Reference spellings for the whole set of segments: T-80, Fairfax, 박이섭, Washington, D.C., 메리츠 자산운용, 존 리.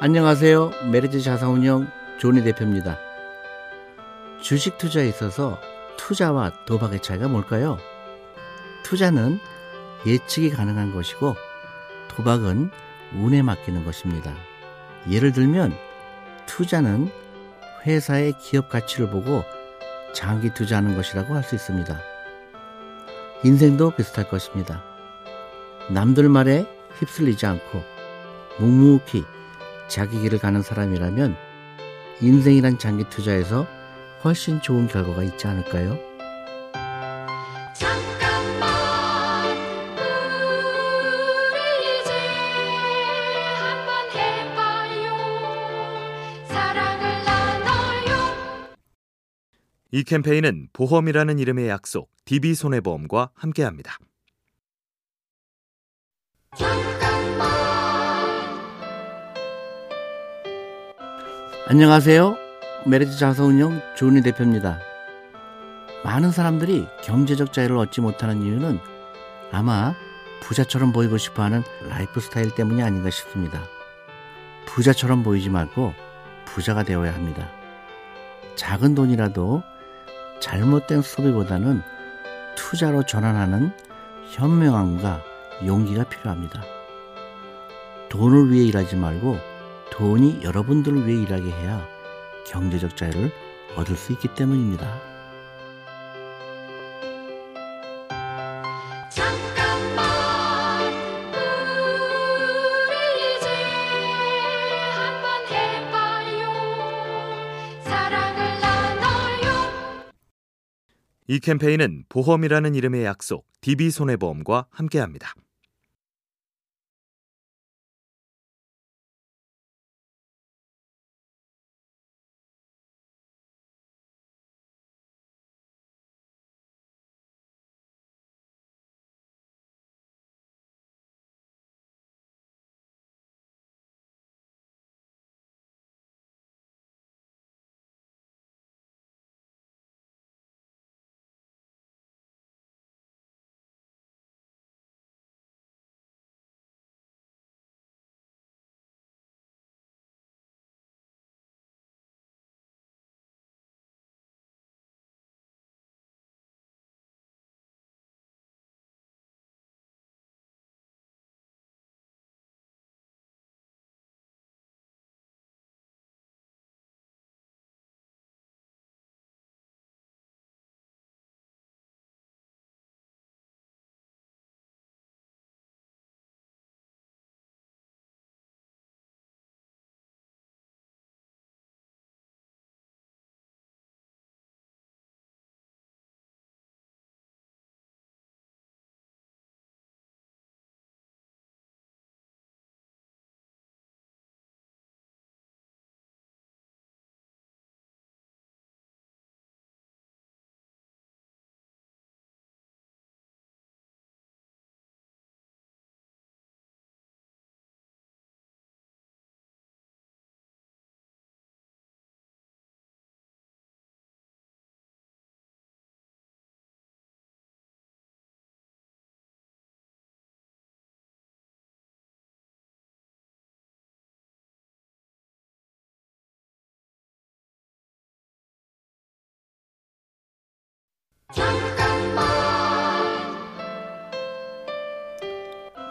안녕하세요. 메리츠 자산운용 존 리 대표입니다. 주식 투자에 있어서 투자와 도박의 차이가 뭘까요? 투자는 예측이 가능한 것이고 도박은 운에 맡기는 것입니다. 예를 들면 투자는 회사의 기업 가치를 보고 장기 투자하는 것이라고 할 수 있습니다. 인생도 비슷할 것입니다. 남들 말에 휩쓸리지 않고 묵묵히 자기 길을 가는 사람이라면 인생이란 장기 투자에서 훨씬 좋은 결과가 있지 않을까요? 잠깐만 우리 이제 한번 해봐요. 사랑을 나눠요. 이 캠페인은 보험이라는 이름의 약속 DB손해보험과 함께합니다. 안녕하세요. 메리츠 자산운용 존 리 대표입니다. 많은 사람들이 경제적 자유를 얻지 못하는 이유는 아마 부자처럼 보이고 싶어하는 라이프 스타일 때문이 아닌가 싶습니다. 부자처럼 보이지 말고 부자가 되어야 합니다. 작은 돈이라도 잘못된 소비보다는 투자로 전환하는 현명함과 용기가 필요합니다. 돈을 위해 일하지 말고 돈이 여러분들을 위해 일하게 해야 경제적 자유를 얻을 수 있기 때문입니다. 잠깐만 우리 이제 한번 해봐요. 사랑을 나눠요. 이 캠페인은 보험이라는 이름의 약속 DB손해보험과 함께합니다.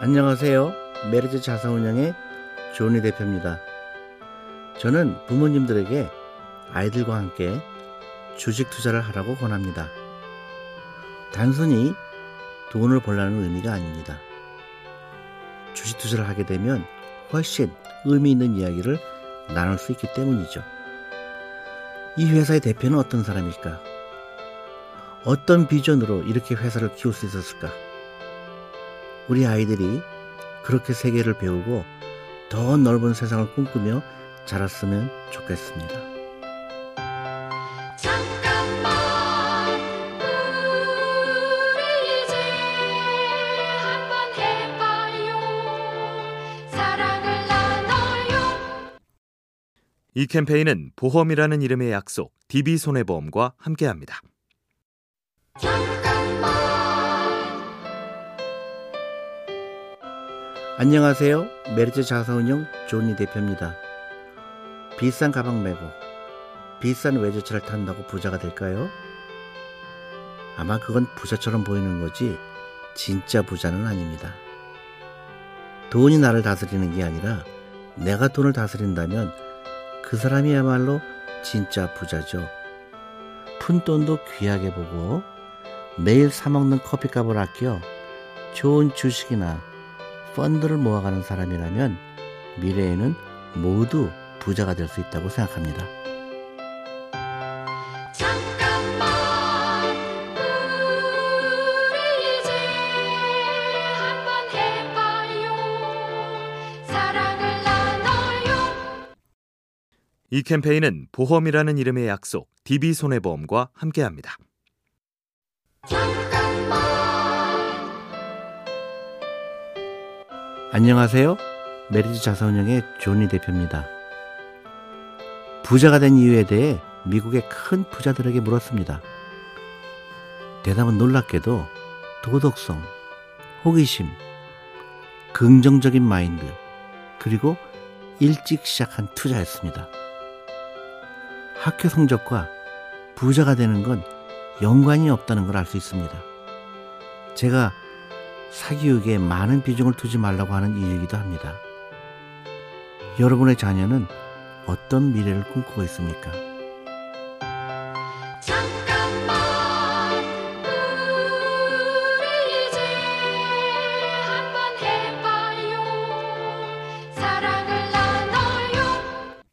잠깐만. 안녕하세요. 메리츠 자산운용의 존 리 대표입니다. 저는 부모님들에게 아이들과 함께 주식 투자를 하라고 권합니다. 단순히 돈을 벌라는 의미가 아닙니다. 주식 투자를 하게 되면 훨씬 의미 있는 이야기를 나눌 수 있기 때문이죠. 이 회사의 대표는 어떤 사람일까? 어떤 비전으로 이렇게 회사를 키울 수 있었을까? 우리 아이들이 그렇게 세계를 배우고 더 넓은 세상을 꿈꾸며 자랐으면 좋겠습니다. 잠깐만 우리 이제 한번 해봐요. 사랑을 나눠요. 이 캠페인은 보험이라는 이름의 약속 DB손해보험과 함께합니다. 잠깐만. 안녕하세요. 메리츠 자산운용 존 리 대표입니다. 비싼 가방 메고 비싼 외제차를 탄다고 부자가 될까요? 아마 그건 부자처럼 보이는 거지 진짜 부자는 아닙니다. 돈이 나를 다스리는 게 아니라 내가 돈을 다스린다면 그 사람이야말로 진짜 부자죠. 푼돈도 귀하게 보고 매일 사먹는 커피값을 아껴 좋은 주식이나 펀드를 모아가는 사람이라면 미래에는 모두 부자가 될 수 있다고 생각합니다. 잠깐만 우리 이제 한번 해봐요. 사랑을 나눠요. 이 캠페인은 보험이라는 이름의 약속 DB손해보험과 함께합니다. 잠깐만. 안녕하세요. 메리츠 자산운용의 존 리 대표입니다. 부자가 된 이유에 대해 미국의 큰 부자들에게 물었습니다. 대답은 놀랍게도 도덕성, 호기심, 긍정적인 마인드, 그리고 일찍 시작한 투자였습니다. 학교 성적과 부자가 되는 건 연관이 없다는 걸 알 수 있습니다. 제가 사교육에 많은 비중을 두지 말라고 하는 이유이기도 합니다. 여러분의 자녀는 어떤 미래를 꿈꾸고 있습니까? 잠깐만 우리 이제 한번 해봐요. 사랑을 나눠요.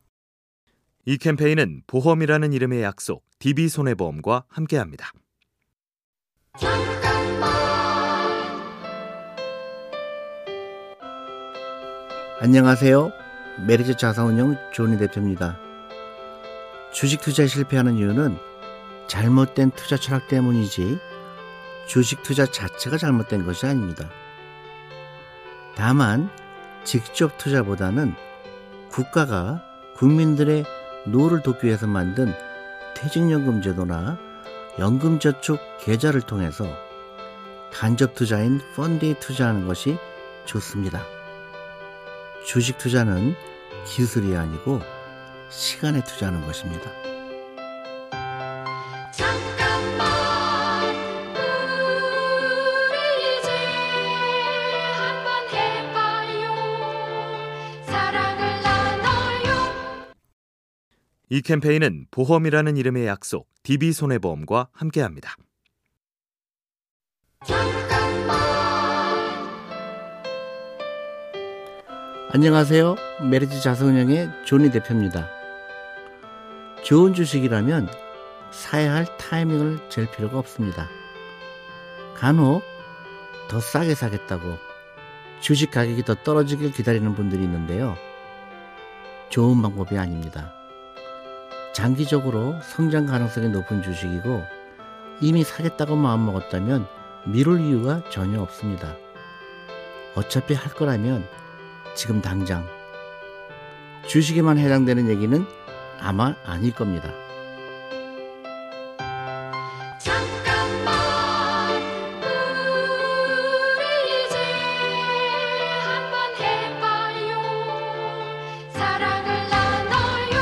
이 캠페인은 보험이라는 이름의 약속 DB손해보험과 함께합니다. 잠깐만. 안녕하세요. 메리츠 자산운용 존 리 대표입니다. 주식 투자에 실패하는 이유는 잘못된 투자 철학 때문이지 주식 투자 자체가 잘못된 것이 아닙니다. 다만 직접 투자보다는 국가가 국민들의 노후를 돕기 위해서 만든 퇴직연금 제도나 연금저축 계좌를 통해서 간접 투자인 펀드에 투자하는 것이 좋습니다. 주식 투자는 기술이 아니고 시간에 투자하는 것입니다. 잠깐만 우리 이제 한번 해봐요. 사랑을 나눠요. 이 캠페인은 보험이라는 이름의 약속 DB손해보험과 함께합니다. 잠깐만. 안녕하세요. 메리츠 자산운용의 존 리 대표입니다. 좋은 주식이라면 사야 할 타이밍을 잴 필요가 없습니다. 간혹 더 싸게 사겠다고 주식 가격이 더 떨어지길 기다리는 분들이 있는데요. 좋은 방법이 아닙니다. 장기적으로 성장 가능성이 높은 주식이고 이미 사겠다고 마음먹었다면 미룰 이유가 전혀 없습니다. 어차피 할 거라면 지금 당장. 주식에만 해당되는 얘기는 아마 아닐 겁니다. 잠깐만 우리 이제 한번 해봐요. 사랑을 나눠요.